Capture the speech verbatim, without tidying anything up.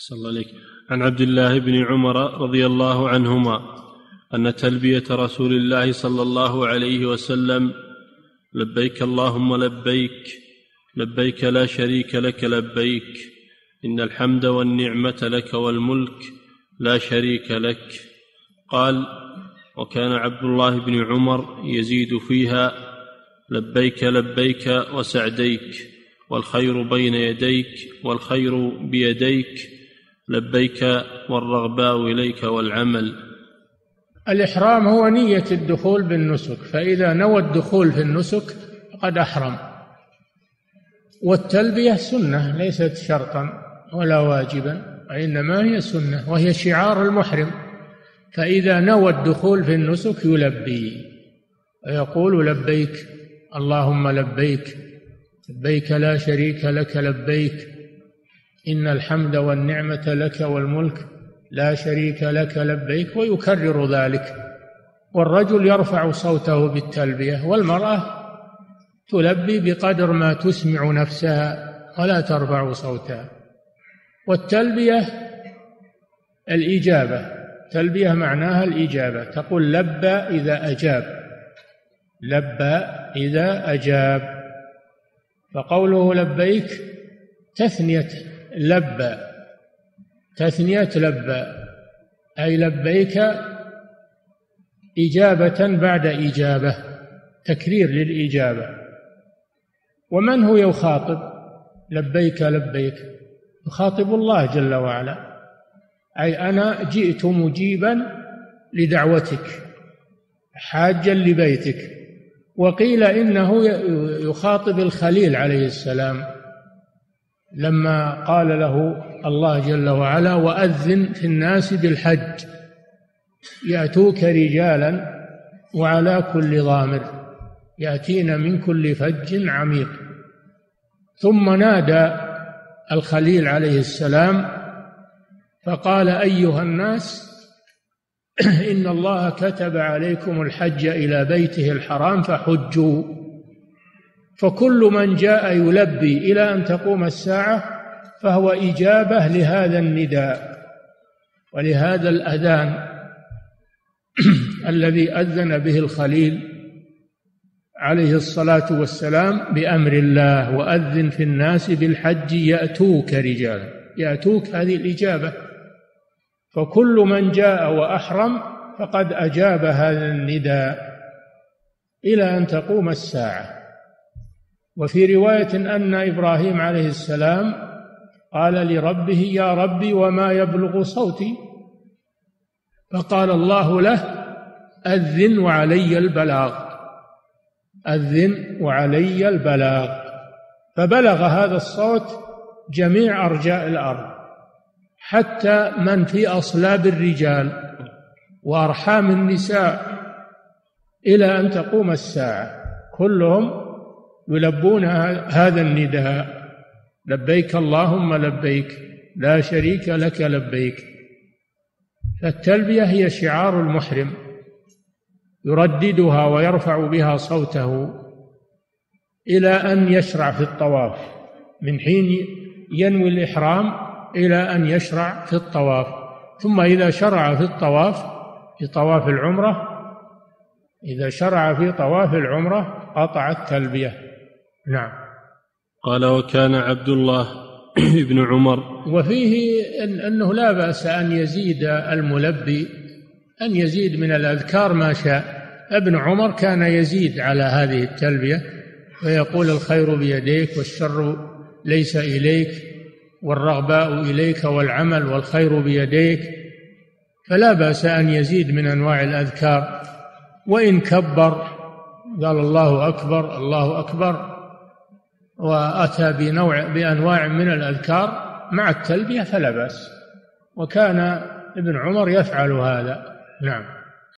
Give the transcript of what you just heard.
أحسن الله عليك. عن عبد الله بن عمر رضي الله عنهما أن تلبية رسول الله صلى الله عليه وسلم لبيك اللهم لبيك لبيك لا شريك لك لبيك إن الحمد والنعمة لك والملك لا شريك لك. قال: وكان عبد الله بن عمر يزيد فيها لبيك لبيك وسعديك والخير بين يديك والخير بيديك لبيك والرغباء إليك والعمل. الإحرام هو نية الدخول بالنسك، فإذا نوى الدخول في النسك فقد أحرم. والتلبية سنة ليست شرطا ولا واجبا، وإنما هي سنة وهي شعار المحرم، فإذا نوى الدخول في النسك يلبي ويقول لبيك اللهم لبيك لبيك لا شريك لك لبيك إن الحمد والنعمة لك والملك لا شريك لك لبيك، ويكرر ذلك. والرجل يرفع صوته بالتلبية، والمرأة تلبي بقدر ما تسمع نفسها ولا ترفع صوتها. والتلبية الإجابة، تلبية معناها الإجابة، تقول لبى إذا أجاب، لبى إذا أجاب. فقوله لبيك تثنية لبى، تثنية لبى، أي لبيك إجابة بعد إجابة، تكرير للإجابة. ومن هو يخاطب لبيك لبيك؟ يخاطب الله جل وعلا، أي أنا جئت مجيبا لدعوتك حاجا لبيتك. وقيل إنه يخاطب الخليل عليه السلام لما قال له الله جل وعلا: وأذن في الناس بالحج يأتوك رجالا وعلى كل ضامر يأتين من كل فج عميق. ثم نادى الخليل عليه السلام فقال: أيها الناس إن الله كتب عليكم الحج إلى بيته الحرام فحجوا. فكل من جاء يلبي إلى أن تقوم الساعة فهو إجابة لهذا النداء ولهذا الأذان الذي أذن به الخليل عليه الصلاة والسلام بأمر الله: وأذن في الناس بالحج يأتوك رجالا. يأتوك هذه الإجابة، فكل من جاء وأحرم فقد أجاب هذا النداء إلى أن تقوم الساعة. وفي رواية أن إبراهيم عليه السلام قال لربه: يا ربي وما يبلغ صوتي؟ فقال الله له: أذن وعلي البلاغ، أذن وعلي البلاغ. فبلغ هذا الصوت جميع أرجاء الأرض حتى من في أصلاب الرجال وأرحام النساء إلى أن تقوم الساعة، كلهم يلبون هذا النداء: لبيك اللهم لبيك لا شريك لك لبيك. فالتلبية هي شعار المحرم يرددها ويرفع بها صوته إلى أن يشرع في الطواف، من حين ينوي الإحرام إلى أن يشرع في الطواف. ثم إذا شرع في الطواف في طواف العمرة إذا شرع في طواف العمرة قطع التلبية. نعم. قال: وكان عبد الله بن عمر. وفيه إن أنه لا بأس أن يزيد الملبي، أن يزيد من الأذكار ما شاء. ابن عمر كان يزيد على هذه التلبية ويقول: الخير بيديك والشر ليس إليك والرغباء إليك والعمل والخير بيديك. فلا بأس أن يزيد من أنواع الأذكار. وإن كبر قال: الله أكبر الله أكبر، وأتى بنوع بأنواع من الأذكار مع التلبية فلا بأس. وكان ابن عمر يفعل هذا. نعم.